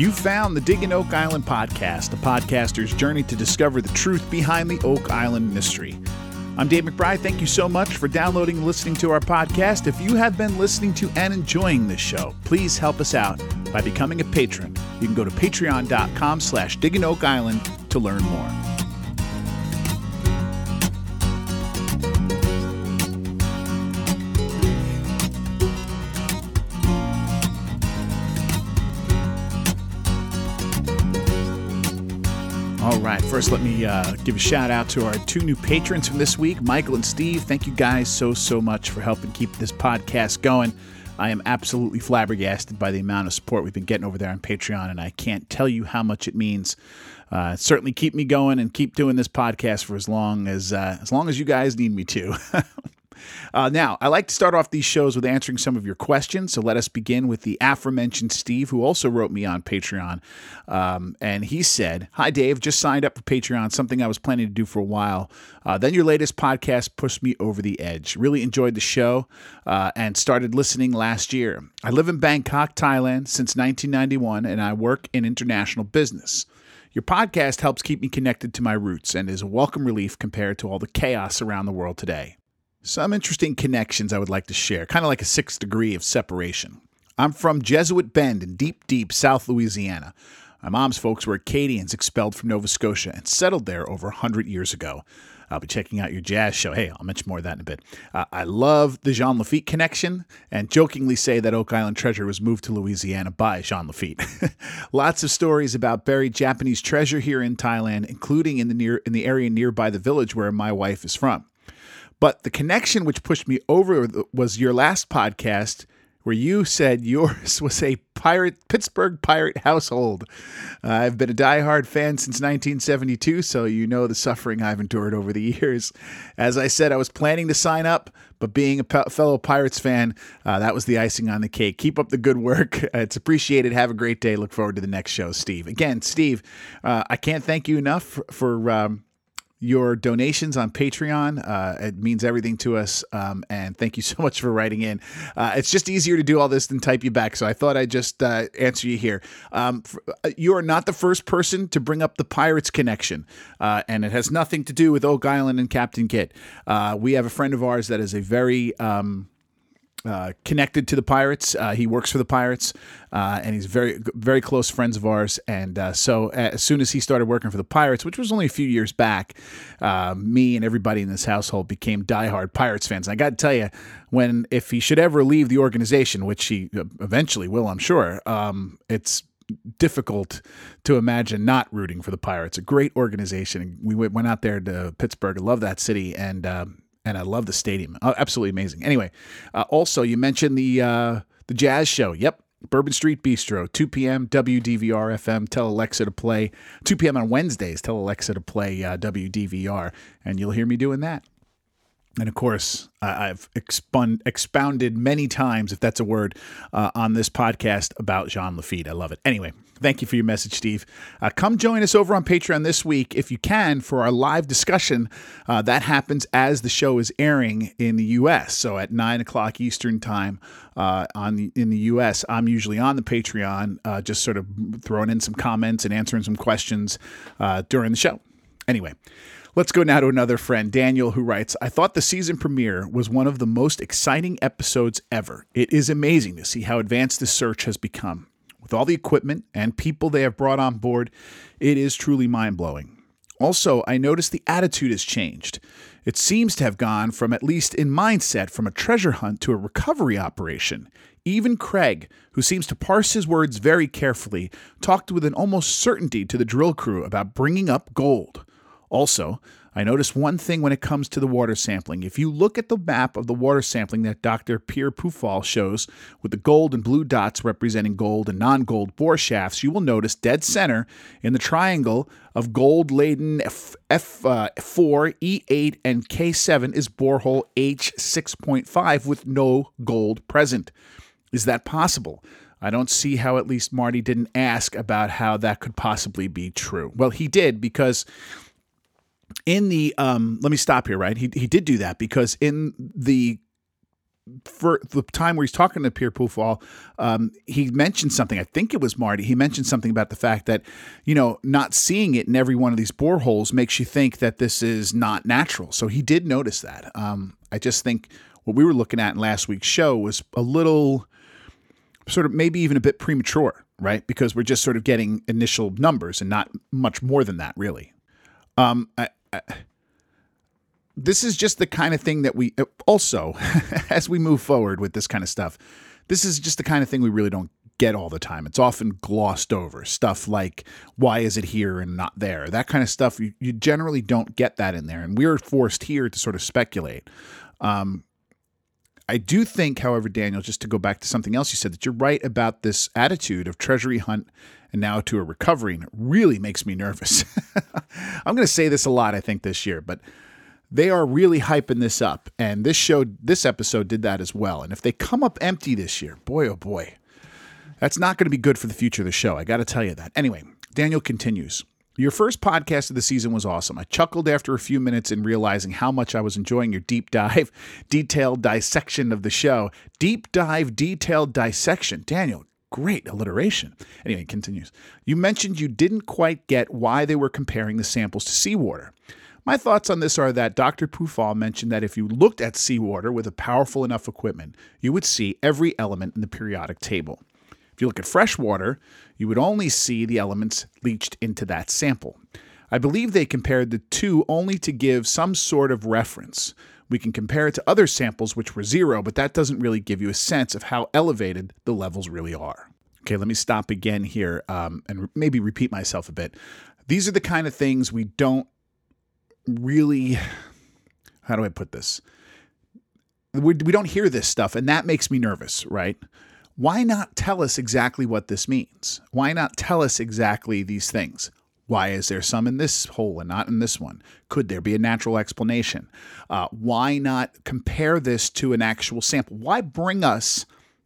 You found the Digging Oak Island podcast, a podcaster's journey to discover the truth behind the Oak Island mystery. I'm Dave McBride. Thank you so much for downloading and listening to our podcast. If you have been listening to and enjoying this show, please help us out by becoming a patron. You can go to patreon.com/Digging Oak Island to learn more. All right, first let me give a shout out to our two new patrons from this week, Michael and Steve. Thank you guys so much for helping keep this podcast going. I am absolutely flabbergasted by the amount of support we've been getting over there on Patreon, and I can't tell you how much it means. Certainly keep me going and keep doing this podcast for as long as you guys need me to. Now, I like to start off these shows with answering some of your questions, so let us begin with the aforementioned Steve, who also wrote me on Patreon, and he said, "Hi Dave, just signed up for Patreon, something I was planning to do for a while. Then your latest podcast pushed me over the edge. Really enjoyed the show and started listening last year. I live in Bangkok, Thailand since 1991, and I work in international business. Your podcast helps keep me connected to my roots and is a welcome relief compared to all the chaos around the world today. Some interesting connections I would like to share, kind of like a sixth degree of separation. I'm from Jesuit Bend in deep South Louisiana. My mom's folks were Acadians expelled from Nova Scotia and settled there over 100 years ago. I'll be checking out your jazz show. Hey, I'll mention more of that in a bit. I love the Jean Lafitte connection and jokingly say that Oak Island treasure was moved to Louisiana by Jean Lafitte. Lots of stories about buried Japanese treasure here in Thailand, including in the area nearby the village where my wife is from. But the connection which pushed me over was your last podcast where you said yours was a Pittsburgh pirate household. I've been a diehard fan since 1972, so you know the suffering I've endured over the years. As I said, I was planning to sign up, but being a fellow Pirates fan, that was the icing on the cake. Keep up the good work. It's appreciated. Have a great day. Look forward to the next show, Steve." Again, Steve, I can't thank you enough for your donations on Patreon. It means everything to us. And thank you so much for writing in. It's just easier to do all this than type you back. So I thought I'd just answer you here. You are not the first person to bring up the Pirates connection. And it has nothing to do with Oak Island and Captain Kidd. We have a friend of ours that is a very... connected to the Pirates. He works for the Pirates, and he's very, very close friends of ours. And so as soon as he started working for the Pirates, which was only a few years back, me and everybody in this household became diehard Pirates fans. And I got to tell you, if he should ever leave the organization, which he eventually will, I'm sure, it's difficult to imagine not rooting for the Pirates. A great organization. We went out there to Pittsburgh. I love that city. And I love the stadium. Absolutely amazing. Anyway, also, you mentioned the jazz show. Yep. Bourbon Street Bistro, 2 p.m., WDVR-FM. Tell Alexa to play. 2 p.m. on Wednesdays, tell Alexa to play WDVR, and you'll hear me doing that. And, of course, I've expounded many times, if that's a word, on this podcast about Jean Lafitte. I love it. Anyway, thank you for your message, Steve. Come join us over on Patreon this week, if you can, for our live discussion. That happens as the show is airing in the U.S., so at 9 o'clock Eastern time in the U.S. I'm usually on the Patreon, just sort of throwing in some comments and answering some questions during the show. Anyway, let's go now to another friend, Daniel, who writes, "I thought the season premiere was one of the most exciting episodes ever. It is amazing to see how advanced this search has become. With all the equipment and people they have brought on board, it is truly mind-blowing. Also, I noticed the attitude has changed. It seems to have gone from, at least in mindset, from a treasure hunt to a recovery operation. Even Craig, who seems to parse his words very carefully, talked with an almost certainty to the drill crew about bringing up gold. Also, I noticed one thing when it comes to the water sampling. If you look at the map of the water sampling that Dr. Pierre Poufal shows, with the gold and blue dots representing gold and non-gold bore shafts, you will notice dead center in the triangle of gold-laden F4, E8, and K7 is borehole H6.5 with no gold present. Is that possible? I don't see how at least Marty didn't ask about how that could possibly be true." Well, he did, because in the let me stop here, right? He did do that because in the for the time where he's talking to Pierre Poufal, he mentioned something. I think it was Marty. He mentioned something about the fact that, you know, not seeing it in every one of these boreholes makes you think that this is not natural. So he did notice that. I just think what we were looking at in last week's show was a little sort of maybe even a bit premature, right? Because we're just sort of getting initial numbers and not much more than that, really. This is just the kind of thing that we also, as we move forward with this kind of stuff, this is just the kind of thing we really don't get all the time. It's often glossed over. Stuff like, why is it here and not there? That kind of stuff, you generally don't get that in there. And we're forced here to sort of speculate. I do think, however, Daniel, just to go back to something else you said, that you're right about this attitude of treasury hunt and now to a recovery, and it really makes me nervous. I'm going to say this a lot, I think, this year, but they are really hyping this up, and this episode did that as well. And if they come up empty this year, boy, oh boy, that's not going to be good for the future of the show. I got to tell you that. Anyway, Daniel continues. Your first podcast of the season was awesome. I chuckled after a few minutes in realizing how much I was enjoying your deep dive, detailed dissection of the show. Deep dive, detailed dissection. Daniel, great alliteration. Anyway, it continues. You mentioned you didn't quite get why they were comparing the samples to seawater. My thoughts on this are that Dr. Poufal mentioned that if you looked at seawater with a powerful enough equipment, you would see every element in the periodic table. If you look at freshwater, you would only see the elements leached into that sample. I believe they compared the two only to give some sort of reference. We can compare it to other samples which were zero, but that doesn't really give you a sense of how elevated the levels really are. Okay, let me stop again here and maybe repeat myself a bit. These are the kind of things we don't really, how do I put this? We don't hear this stuff, and that makes me nervous, right? Why not tell us exactly what this means? Why not tell us exactly these things? Why is there some in this hole and not in this one? Could there be a natural explanation? Why not compare this to an actual sample? Why bring us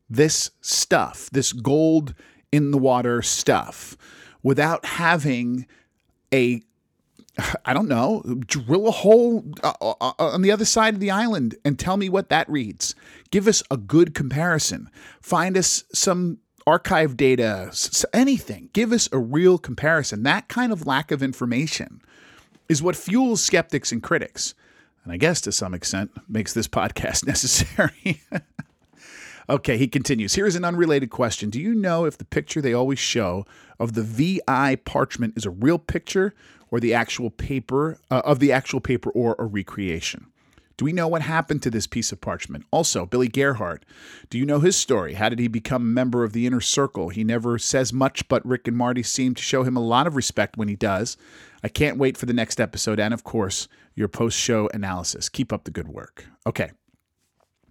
this stuff, this gold in the water stuff, without having a, I don't know, drill a hole on the other side of the island and tell me what that reads. Give us a good comparison. Find us some archive data, anything. Give us a real comparison. That kind of lack of information is what fuels skeptics and critics. And I guess to some extent makes this podcast necessary. Okay, he continues. Here is an unrelated question. Do you know if the picture they always show of the VI parchment is a real picture or the actual paper or a recreation? Do we know what happened to this piece of parchment? Also, Billy Gerhardt, do you know his story? How did he become a member of the inner circle? He never says much, but Rick and Marty seem to show him a lot of respect when he does. I can't wait for the next episode and, of course, your post-show analysis. Keep up the good work. Okay.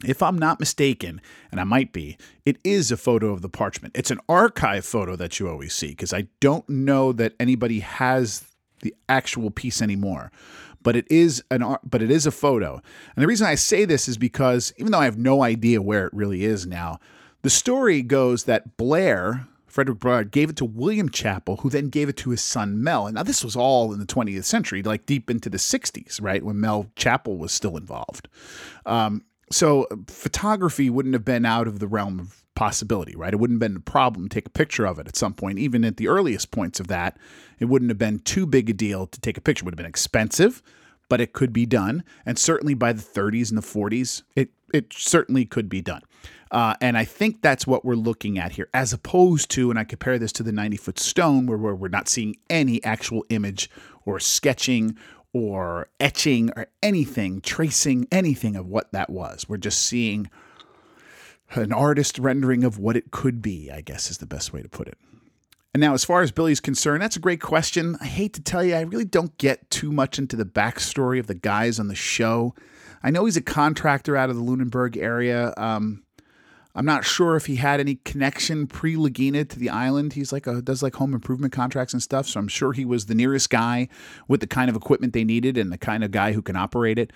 If I'm not mistaken, and I might be, it is a photo of the parchment. It's an archive photo that you always see, because I don't know that anybody has the actual piece anymore. But it is a photo. And the reason I say this is because, even though I have no idea where it really is now, the story goes that Frederick Blair gave it to William Chappell, who then gave it to his son Mel. And now this was all in the 20th century, like deep into the 60s, right, when Mel Chappell was still involved. So photography wouldn't have been out of the realm of possibility, right? It wouldn't have been a problem to take a picture of it at some point. Even at the earliest points of that, it wouldn't have been too big a deal to take a picture. It would have been expensive, but it could be done. And certainly by the 30s and the 40s, it certainly could be done. And I think that's what we're looking at here, as opposed to, and I compare this to the 90-foot stone, where we're not seeing any actual image or sketching or etching or anything, tracing anything of what that was. We're just seeing an artist rendering of what it could be, I guess is the best way to put it. And now, as far as Billy's concerned, that's a great question. I hate to tell you, I really don't get too much into the backstory of the guys on the show. I know he's a contractor out of the Lunenburg area. I'm not sure if he had any connection pre-Lagina to the island. He's does home improvement contracts and stuff. So I'm sure he was the nearest guy with the kind of equipment they needed and the kind of guy who can operate it.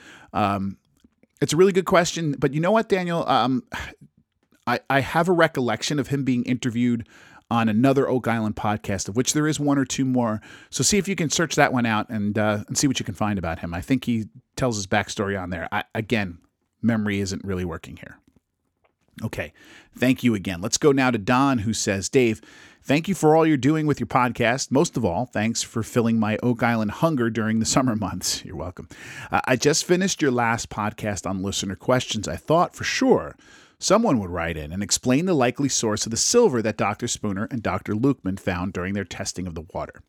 It's a really good question, but you know what, Daniel? I have a recollection of him being interviewed on another Oak Island podcast, of which there is one or two more. So see if you can search that one out and see what you can find about him. I think he tells his backstory on there. Again, memory isn't really working here. Okay, thank you again. Let's go now to Don, who says, Dave, thank you for all you're doing with your podcast. Most of all, thanks for filling my Oak Island hunger during the summer months. You're welcome. I just finished your last podcast on listener questions. I thought for sure someone would write in and explain the likely source of the silver that Dr. Spooner and Dr. Lukeman found during their testing of the water.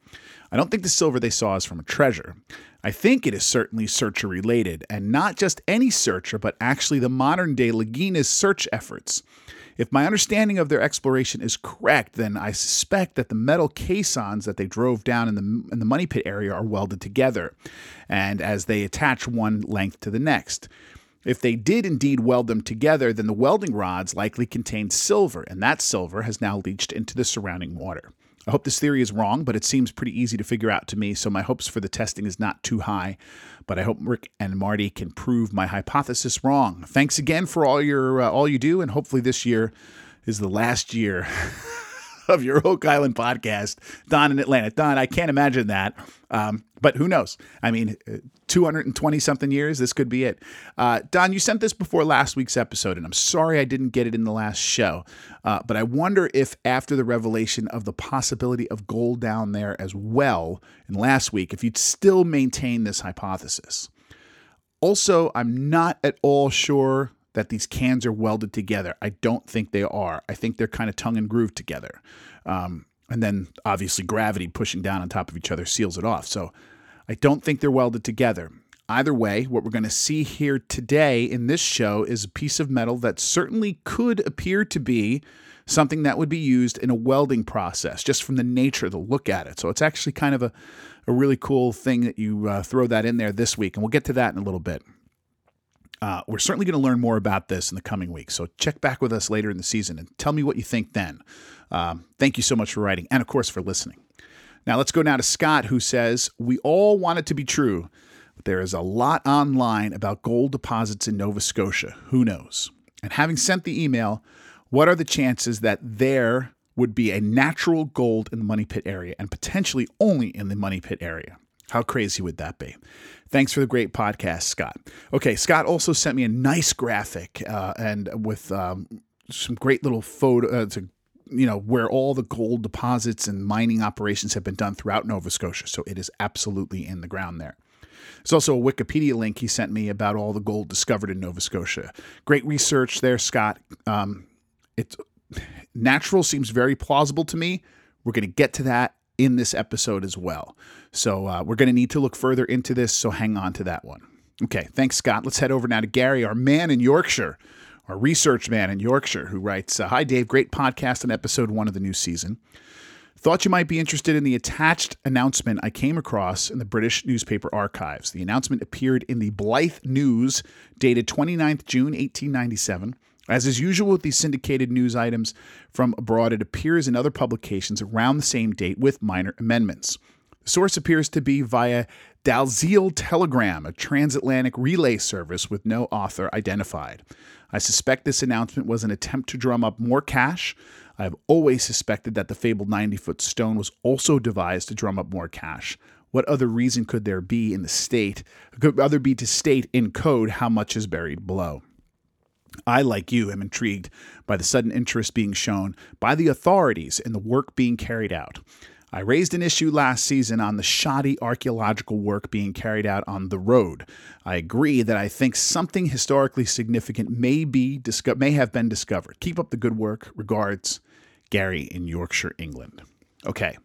I don't think the silver they saw is from a treasure. I think it is certainly searcher-related, and not just any searcher, but actually the modern-day Lagina's search efforts. If my understanding of their exploration is correct, then I suspect that the metal caissons that they drove down in the money pit area are welded together, and as they attach one length to the next. If they did indeed weld them together, then the welding rods likely contained silver, and that silver has now leached into the surrounding water. I hope this theory is wrong, but it seems pretty easy to figure out to me, so my hopes for the testing is not too high. But I hope Rick and Marty can prove my hypothesis wrong. Thanks again for all you do, and hopefully this year is the last year of your Oak Island podcast. Don in Atlanta. Don, I can't imagine that, but who knows? I mean, 220-something years, this could be it. Don, you sent this before last week's episode, and I'm sorry I didn't get it in the last show, but I wonder if after the revelation of the possibility of gold down there as well in last week, if you'd still maintain this hypothesis. Also, I'm not at all sure that these cans are welded together. I don't think they are. I think they're kind of tongue and groove together. And then, obviously, gravity pushing down on top of each other seals it off. So I don't think they're welded together. Either way, what we're going to see here today in this show is a piece of metal that certainly could appear to be something that would be used in a welding process, just from the nature, the look at it. So it's actually kind of a really cool thing that you throw that in there this week, and we'll get to that in a little bit. We're certainly going to learn more about this in the coming weeks, so check back with us later in the season and tell me what you think then. Thank you so much for writing and, of course, for listening. Now let's go now to Scott, who says, we all want it to be true, but there is a lot online about gold deposits in Nova Scotia. Who knows? And having sent the email, what are the chances that there would be a natural gold in the money pit area and potentially only in the money pit area? How crazy would that be? Thanks for the great podcast, Scott. Okay, Scott also sent me a nice graphic and with some great little photo to where all the gold deposits and mining operations have been done throughout Nova Scotia. So it is absolutely in the ground there. There's also a Wikipedia link he sent me about all the gold discovered in Nova Scotia. Great research there, Scott. It's natural seems very plausible to me. We're going to get to that in this episode as well. So we're going to need to look further into this. So hang on to that one. Okay. Thanks, Scott. Let's head over now to Gary, our man in Yorkshire. Our research man in Yorkshire, who writes, hi, Dave, great podcast on episode 1 of the new season. Thought you might be interested in the attached announcement I came across in the British newspaper archives. The announcement appeared in the Blythe News, dated 29th June 1897. As is usual with these syndicated news items from abroad, it appears in other publications around the same date with minor amendments. The source appears to be via Dalziel Telegram, a transatlantic relay service with no author identified. I suspect this announcement was an attempt to drum up more cash. I have always suspected that the fabled 90-foot stone was also devised to drum up more cash. What other reason could there be to state in code how much is buried below? I, like you, am intrigued by the sudden interest being shown by the authorities in the work being carried out. I raised an issue last season on the shoddy archaeological work being carried out on the road. I agree that I think something historically significant may have been discovered. Keep up the good work. Regards, Gary in Yorkshire, England. Okay.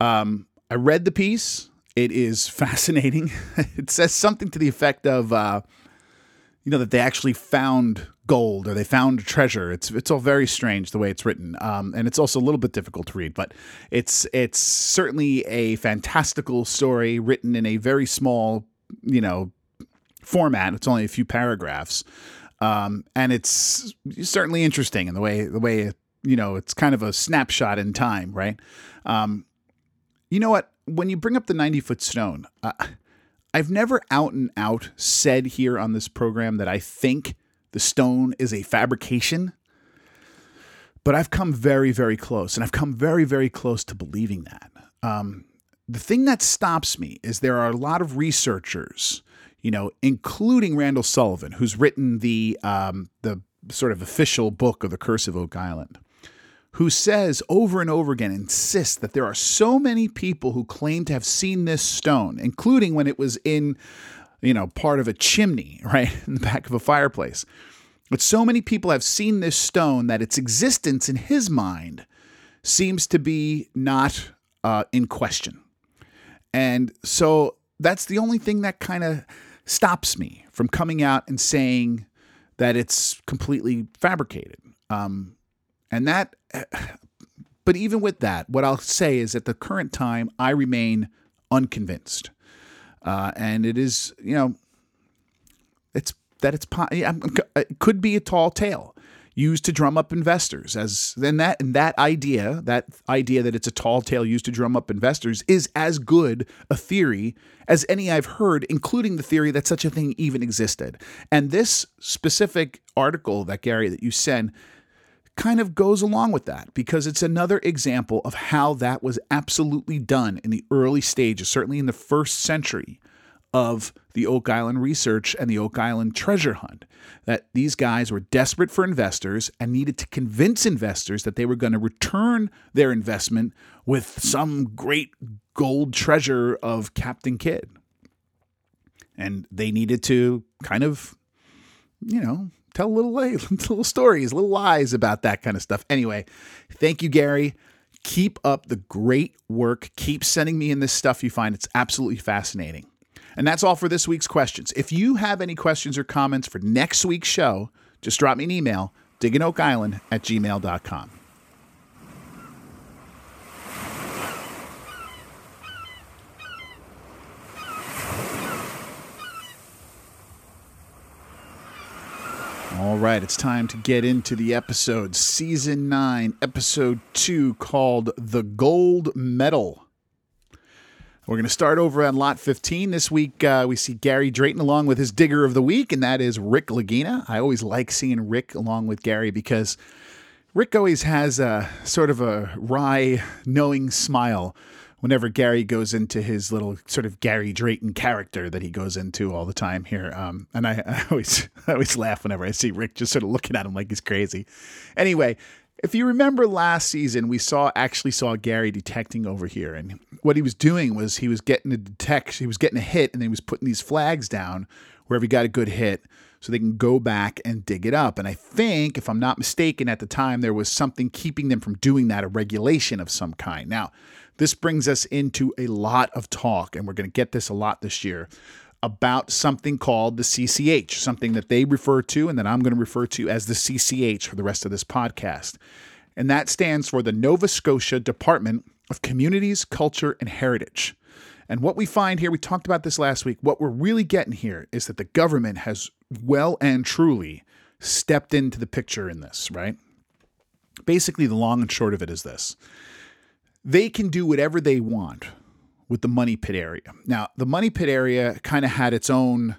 I read the piece. It is fascinating. It says something to the effect of, that they actually found gold or they found treasure. It's all very strange the way it's written. And it's also a little bit difficult to read, but it's certainly a fantastical story written in a very small, format. It's only a few paragraphs. And it's certainly interesting in the way it's kind of a snapshot in time, right? You know what, when you bring up the 90-foot stone, I've never out and out said here on this program that I think the stone is a fabrication, but I've come very, very close, and I've come very, very close to believing that. The thing that stops me is there are a lot of researchers, including Randall Sullivan, who's written the sort of official book of the Curse of Oak Island, who says over and over again, insists that there are so many people who claim to have seen this stone, including when it was in, you know, part of a chimney, right, in the back of a fireplace. But so many people have seen this stone that its existence in his mind seems to be not in question. And so that's the only thing that kind of stops me from coming out and saying that it's completely fabricated. And that, but even with that, what I'll say is at the current time, I remain unconvinced. And it is, you know, it could be a tall tale used to drum up investors, as then that idea that it's a tall tale used to drum up investors is as good a theory as any I've heard, including the theory that such a thing even existed. And this specific article that Gary, that you send, kind of goes along with that, because it's another example of how that was absolutely done in the early stages, certainly in the first century of the Oak Island research and the Oak Island treasure hunt, that these guys were desperate for investors and needed to convince investors that they were going to return their investment with some great gold treasure of Captain Kidd. And they needed to kind of, you know, tell little stories, little lies about that kind of stuff. Anyway, thank you, Gary. Keep up the great work. Keep sending me in this stuff you find. It's absolutely fascinating. And that's all for this week's questions. If you have any questions or comments for next week's show, just drop me an email, diggingoakisland@gmail.com. All right, it's time to get into the episode. Season 9, Episode 2, called The Gold Medal. We're going to start over on Lot 15. This week, we see Gary Drayton along with his digger of the week, and that is Rick Lagina. I always like seeing Rick along with Gary because Rick always has a sort of a wry, knowing smile whenever Gary goes into his little sort of Gary Drayton character that he goes into all the time here. And I always laugh whenever I see Rick just sort of looking at him like he's crazy. Anyway, if you remember last season, we actually saw Gary detecting over here. And what he was doing was he was getting a hit and then he was putting these flags down wherever he got a good hit so they can go back and dig it up. And I think, if I'm not mistaken, at the time there was something keeping them from doing that, a regulation of some kind. Now, this brings us into a lot of talk, and we're going to get this a lot this year, about something called the CCH, something that they refer to and that I'm going to refer to as the CCH for the rest of this podcast. And that stands for the Nova Scotia Department of Communities, Culture, and Heritage. And what we find here, we talked about this last week, what we're really getting here is that the government has well and truly stepped into the picture in this, right? Basically, the long and short of it is this. They can do whatever they want with the money pit area. Now, the money pit area kind of had its own,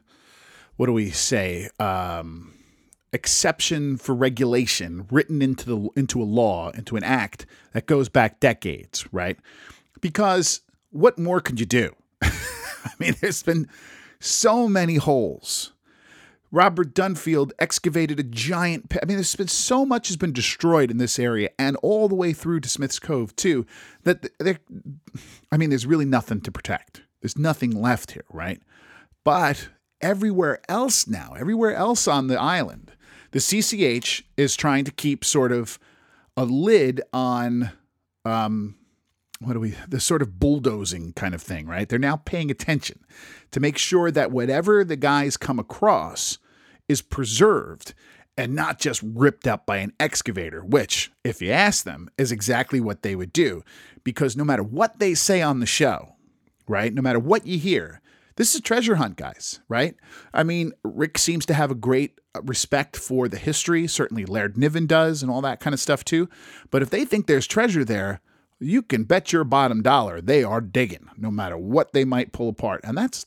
exception for regulation written into an act that goes back decades, right? Because what more could you do? I mean, there's been so many holes. Robert Dunfield excavated a giant pit. I mean, there's been so much has been destroyed in this area and all the way through to Smith's Cove, too, that there's really nothing to protect. There's nothing left here, right? But everywhere else on the island, the CCH is trying to keep sort of a lid on the sort of bulldozing kind of thing, right? They're now paying attention to make sure that whatever the guys come across is preserved and not just ripped up by an excavator, which, if you ask them, is exactly what they would do. Because no matter what they say on the show, right? No matter what you hear, this is a treasure hunt, guys, right? I mean, Rick seems to have a great respect for the history. Certainly Laird Niven does and all that kind of stuff too. But if they think there's treasure there, you can bet your bottom dollar they are digging, no matter what they might pull apart. And that's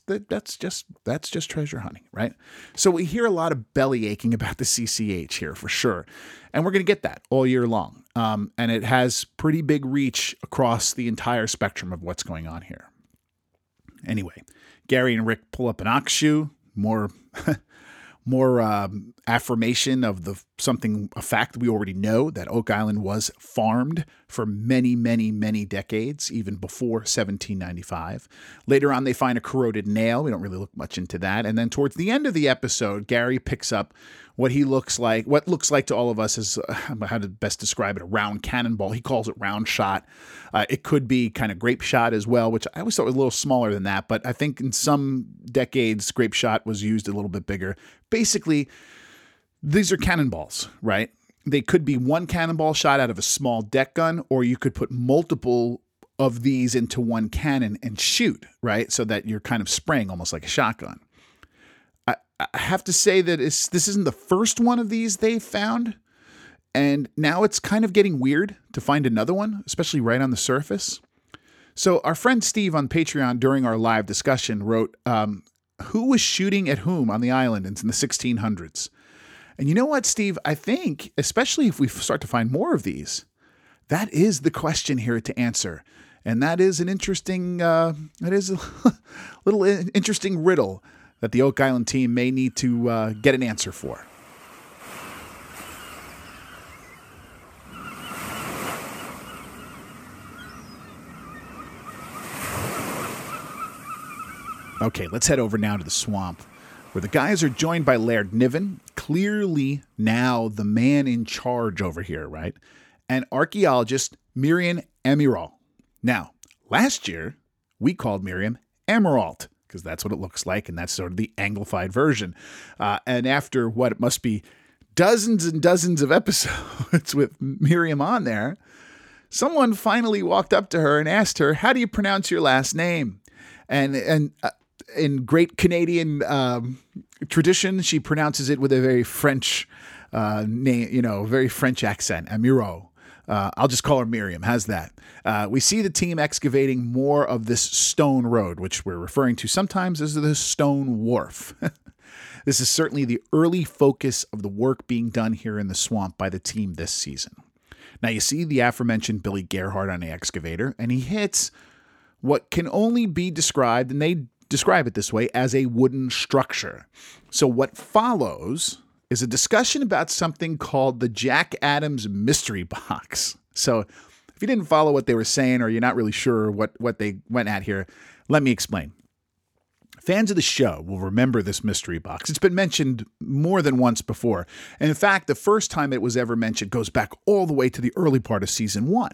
just treasure hunting, right? So we hear a lot of belly aching about the CCH here for sure. And we're going to get that all year long. And it has pretty big reach across the entire spectrum of what's going on here. Anyway, Gary and Rick pull up an ox shoe, more affirmation of the a fact we already know, that Oak Island was farmed for many, many, many decades, even before 1795. Later on, they find a corroded nail. We don't really look much into that. And then towards the end of the episode, Gary picks up what looks like to all of us is, how to best describe it, a round cannonball. He calls it round shot. It could be kind of grape shot as well, which I always thought was a little smaller than that. But I think in some decades, grape shot was used a little bit bigger. Basically, these are cannonballs, right? They could be one cannonball shot out of a small deck gun, or you could put multiple of these into one cannon and shoot, right? So that you're kind of spraying almost like a shotgun. I have to say that this isn't the first one of these they've found. And now it's kind of getting weird to find another one, especially right on the surface. So our friend Steve on Patreon during our live discussion wrote, who was shooting at whom on the island in the 1600s? And you know what, Steve? I think, especially if we start to find more of these, that is the question here to answer. And that is an interesting, interesting riddle that the Oak Island team may need to get an answer for. Okay, let's head over now to the swamp, where the guys are joined by Laird Niven, clearly now the man in charge over here, right? And archaeologist Miriam Amirault. Now, last year, we called Miriam Amirault, because that's what it looks like, and that's sort of the anglified version. And after what it must be dozens and dozens of episodes with Miriam on there, someone finally walked up to her and asked her, how do you pronounce your last name? And in great Canadian tradition, she pronounces it with a very French name, very French accent, Amirault. I'll just call her Miriam. How's that? We see the team excavating more of this stone road, which we're referring to sometimes as the stone wharf. This is certainly the early focus of the work being done here in the swamp by the team this season. Now you see the aforementioned Billy Gerhardt on the excavator, and he hits what can only be described, and they describe it this way, as a wooden structure. So what follows is a discussion about something called the Jack Adams mystery box. So if you didn't follow what they were saying, or you're not really sure what they went at here, let me explain. Fans of the show will remember this mystery box. It's been mentioned more than once before. And in fact, the first time it was ever mentioned goes back all the way to the early part of season one.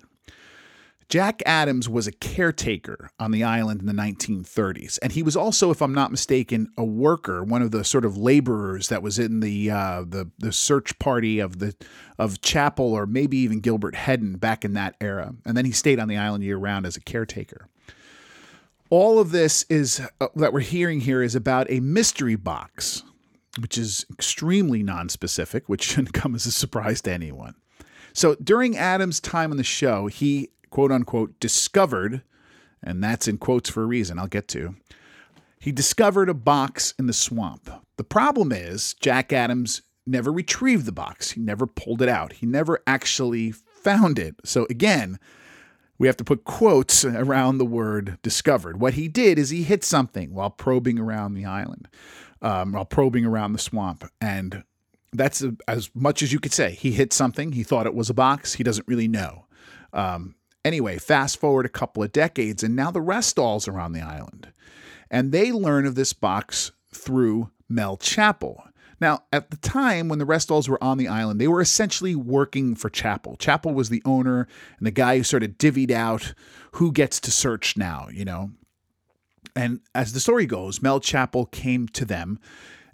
Jack Adams was a caretaker on the island in the 1930s, and he was also, if I'm not mistaken, a worker, one of the sort of laborers that was in the search party of Chappell, or maybe even Gilbert Hedden back in that era. And then he stayed on the island year-round as a caretaker. All of this is that we're hearing here is about a mystery box, which is extremely nonspecific, which shouldn't come as a surprise to anyone. So during Adams' time on the show, he quote-unquote discovered, and that's in quotes for a reason I'll get to, he discovered a box in the swamp. The problem is Jack Adams never retrieved the box. He never pulled it out. He never actually found it. So again, we have to put quotes around the word discovered. What he did is he hit something while probing around the island, while probing around the swamp, and that's as much as you could say. He hit something. He thought it was a box. He doesn't really know. Anyway, fast forward a couple of decades, and now the Restalls are on the island, and they learn of this box through Mel Chappell. Now, at the time when the Restalls were on the island, they were essentially working for Chappell. Chappell was the owner and the guy who sort of divvied out who gets to search now, And as the story goes, Mel Chappell came to them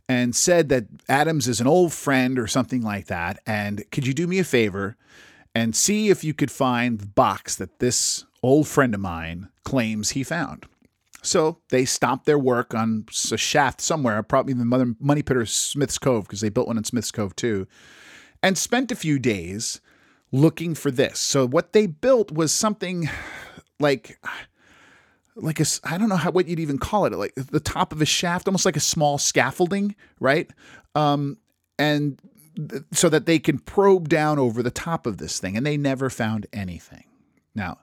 and said that Adams is an old friend or something like that, and could you do me a favor and see if you could find the box that this old friend of mine claims he found. So they stopped their work on a shaft somewhere, probably the money pit or Smith's Cove, because they built one in Smith's Cove too, and spent a few days looking for this. So what they built was something like I don't know what you'd even call it, like the top of a shaft, almost like a small scaffolding, right? And so that they can probe down over the top of this thing, and they never found anything. Now,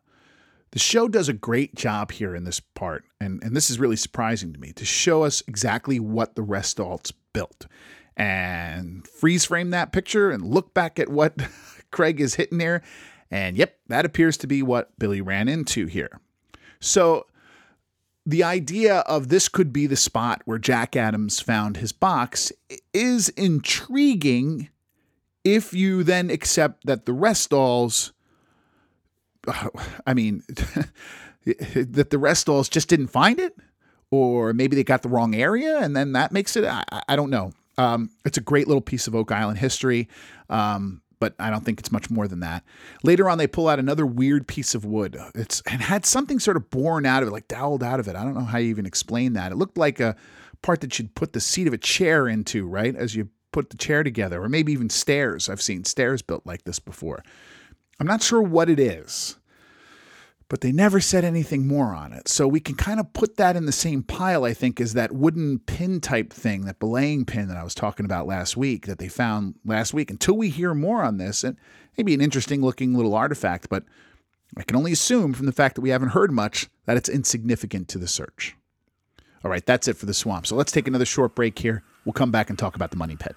the show does a great job here in this part, and this is really surprising to me, to show us exactly what the Restalls built. and freeze frame that picture and look back at what Craig is hitting there. And yep, that appears to be what Billy ran into here. So the idea of this could be the spot where Jack Adams found his box is intriguing if you then accept that the Restalls, I mean, that the Restalls just didn't find it, or maybe they got the wrong area and then that makes it, I don't know. It's a great little piece of Oak Island history, but I don't think it's much more than that. Later on, they pull out another weird piece of wood. It had something sort of born out of it, like doweled out of it. I don't know how you even explain that. It looked like a part that you'd put the seat of a chair into, right, as you put the chair together, or maybe even stairs. I've seen stairs built like this before. I'm not sure what it is, but they never said anything more on it. So we can kind of put that in the same pile, I think, as that wooden pin type thing, that belaying pin that I was talking about last week, that they found last week, until we hear more on this. And maybe an interesting looking little artifact, but I can only assume from the fact that we haven't heard much that it's insignificant to the search. All right, that's it for the swamp. So let's take another short break here. We'll come back and talk about the money pit.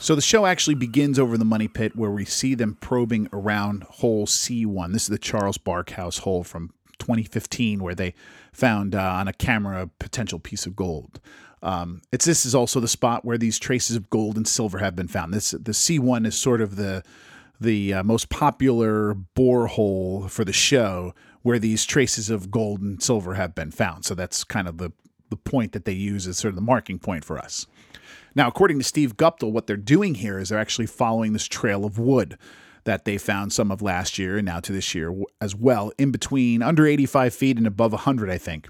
So the show actually begins over the money pit, where we see them probing around hole C1. This is the Charles Barkhouse hole from 2015, where they found on a camera a potential piece of gold. This is also the spot where these traces of gold and silver have been found. The C1 is sort of the most popular borehole for the show, where these traces of gold and silver have been found. So that's kind of the point that they use as sort of the marking point for us. Now, according to Steve Guptill, what they're doing here is they're actually following this trail of wood that they found some of last year and now to this year as well, in between under 85 feet and above 100, I think.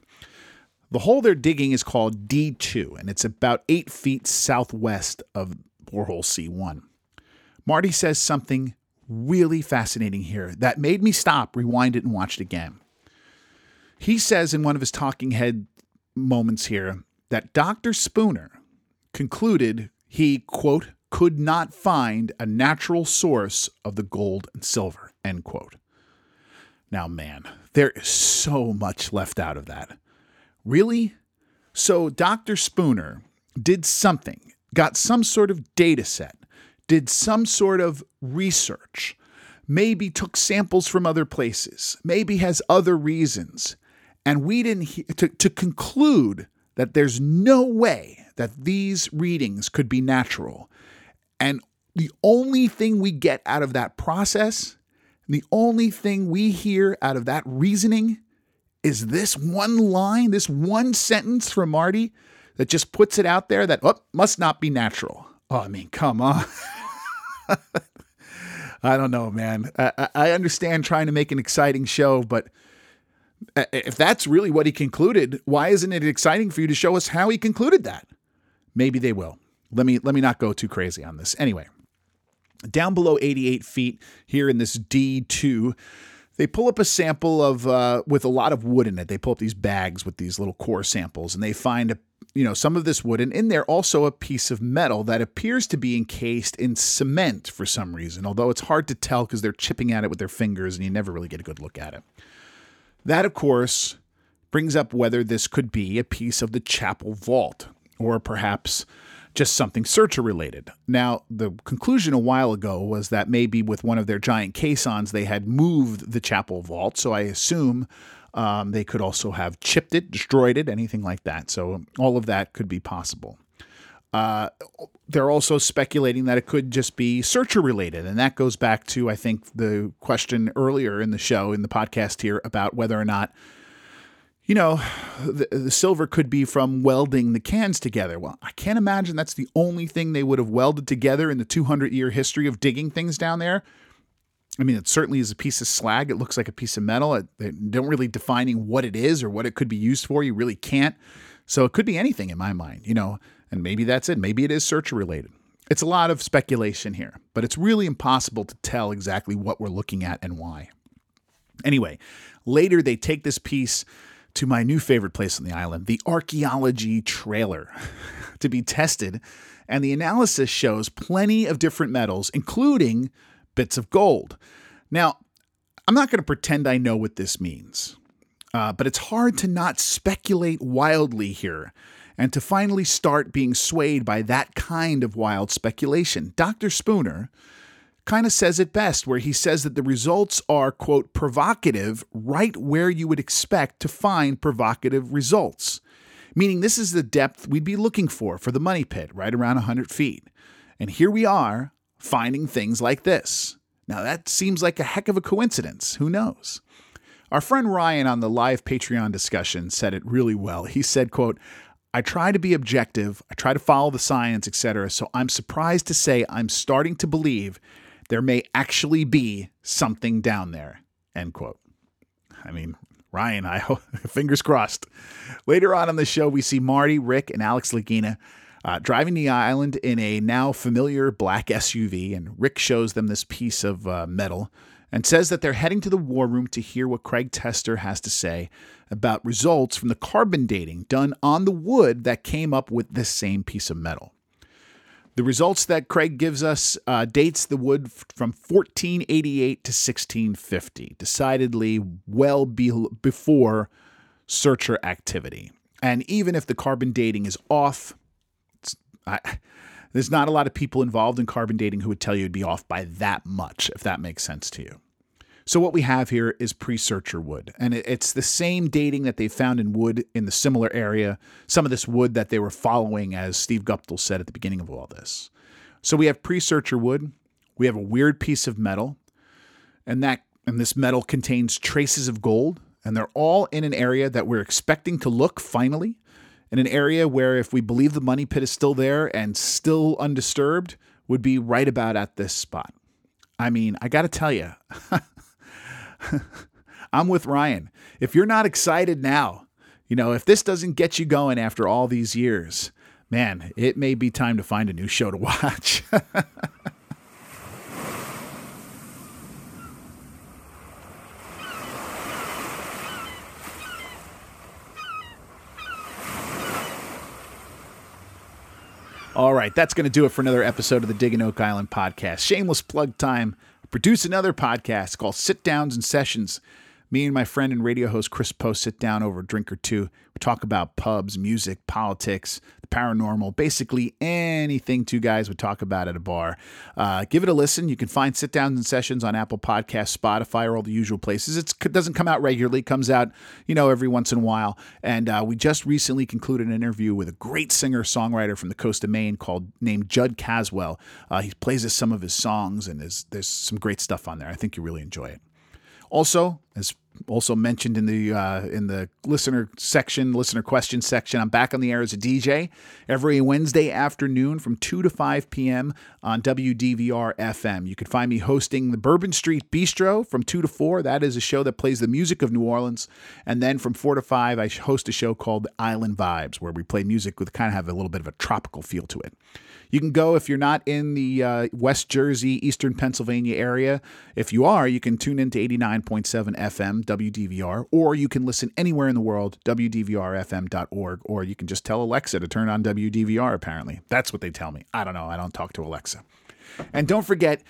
The hole they're digging is called D2, and it's about 8 feet southwest of borehole C1. Marty says something really fascinating here that made me stop, rewind it, and watch it again. He says in one of his talking head moments here that Dr. Spooner concluded he, quote, could not find a natural source of the gold and silver, end quote. Now, man, there is so much left out of that. Really? So Dr. Spooner did something, got some sort of data set, did some sort of research, maybe took samples from other places, maybe has other reasons, and we didn't to conclude that there's no way that these readings could be natural. And the only thing we get out of that process, the only thing we hear out of that reasoning, is this one line, this one sentence from Marty that just puts it out there that, oh, must not be natural. Oh, I mean, come on. I don't know, man. I understand trying to make an exciting show, but if that's really what he concluded, why isn't it exciting for you to show us how he concluded that? Maybe they will. Let me not go too crazy on this. Anyway, down below 88 feet here in this D2, they pull up a sample of with a lot of wood in it. They pull up these bags with these little core samples, and they find some of this wood, and in there also a piece of metal that appears to be encased in cement for some reason, although it's hard to tell because they're chipping at it with their fingers, and you never really get a good look at it. That, of course, brings up whether this could be a piece of the chapel vault, or perhaps just something searcher-related. Now, the conclusion a while ago was that maybe with one of their giant caissons, they had moved the chapel vault, so I assume they could also have chipped it, destroyed it, anything like that. So all of that could be possible. They're also speculating that it could just be searcher-related, and that goes back to, I think, the question earlier in the show, in the podcast here, about whether or not the silver could be from welding the cans together. Well, I can't imagine that's the only thing they would have welded together in the 200-year history of digging things down there. I mean, it certainly is a piece of slag. It looks like a piece of metal. They don't really defining what it is or what it could be used for. You really can't. So it could be anything in my mind, and maybe that's it. Maybe it is searcher-related. It's a lot of speculation here, but it's really impossible to tell exactly what we're looking at and why. Anyway, later they take this piece to my new favorite place on the island, the archaeology trailer, to be tested. And the analysis shows plenty of different metals, including bits of gold. Now, I'm not going to pretend I know what this means, but it's hard to not speculate wildly here and to finally start being swayed by that kind of wild speculation. Dr. Spooner kind of says it best, where he says that the results are, quote, provocative, right where you would expect to find provocative results. Meaning this is the depth we'd be looking for the money pit, right around 100 feet. And here we are finding things like this. Now that seems like a heck of a coincidence. Who knows? Our friend Ryan on the live Patreon discussion said it really well. He said, quote, I try to be objective. I try to follow the science, etc. So I'm surprised to say I'm starting to believe there may actually be something down there, end quote. I mean, Ryan, I hope, fingers crossed. Later on the show, we see Marty, Rick, and Alex Lagina driving the island in a now familiar black SUV, and Rick shows them this piece of metal and says that they're heading to the war room to hear what Craig Tester has to say about results from the carbon dating done on the wood that came up with this same piece of metal. The results that Craig gives us dates the wood from 1488 to 1650, decidedly well before searcher activity. And even if the carbon dating is off, there's not a lot of people involved in carbon dating who would tell you it'd be off by that much, if that makes sense to you. So what we have here is pre-searcher wood, and it's the same dating that they found in wood in the similar area, some of this wood that they were following, as Steve Guptill said at the beginning of all this. So we have pre-searcher wood, we have a weird piece of metal, and this metal contains traces of gold, and they're all in an area that we're expecting to look finally, in an area where, if we believe the money pit is still there and still undisturbed, would be right about at this spot. I mean, I got to tell you, I'm with Ryan. If you're not excited now, if this doesn't get you going after all these years, man, it may be time to find a new show to watch. All right, that's going to do it for another episode of the Digging Oak Island podcast. Shameless plug time. Produce another podcast called Sit Downs and Sessions. Me and my friend and radio host Chris Post sit down over a drink or two. We talk about pubs, music, politics, the paranormal, basically anything two guys would talk about at a bar. Give it a listen. You can find Sit Downs and Sessions on Apple Podcasts, Spotify, or all the usual places. It doesn't come out regularly. It comes out, every once in a while. And we just recently concluded an interview with a great singer-songwriter from the coast of Maine named Judd Caswell. He plays us some of his songs, and there's some great stuff on there. I think you really enjoy it. Also, as mentioned in the listener question section, I'm back on the air as a DJ every Wednesday afternoon from 2 to 5 p.m. on WDVR-FM. You can find me hosting the Bourbon Street Bistro from 2 to 4. That is a show that plays the music of New Orleans. And then from 4 to 5, I host a show called Island Vibes, where we play music with kind of have a little bit of a tropical feel to it. You can go if you're not in the West Jersey, Eastern Pennsylvania area. If you are, you can tune into 89.7 FM WDVR, or you can listen anywhere in the world, WDVRFM.org, or you can just tell Alexa to turn on WDVR, apparently. That's what they tell me. I don't know. I don't talk to Alexa. And don't forget,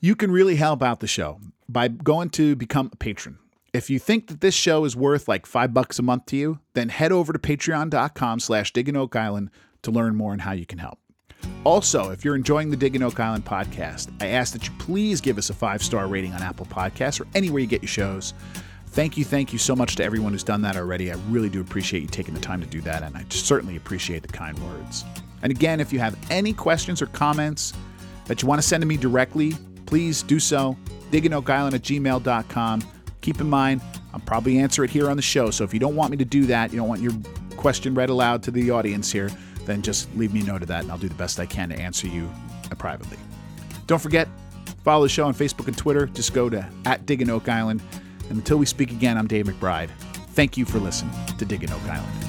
you can really help out the show by going to become a patron. If you think that this show is worth like $5 a month to you, then head over to patreon.com/DiggingOakIsland to learn more on how you can help. Also, if you're enjoying the Digging Oak Island podcast, I ask that you please give us a 5-star rating on Apple Podcasts or anywhere you get your shows. Thank you so much to everyone who's done that already. I really do appreciate you taking the time to do that, and I certainly appreciate the kind words. And again, if you have any questions or comments that you want to send to me directly, please do so. DiggingOakIsland@gmail.com. Keep in mind, I'll probably answer it here on the show, so if you don't want me to do that, you don't want your question read aloud to the audience here, then just leave me a note of that, and I'll do the best I can to answer you privately. Don't forget, follow the show on Facebook and Twitter. Just go to @Digging Oak Island. And until we speak again, I'm Dave McBride. Thank you for listening to Digging Oak Island.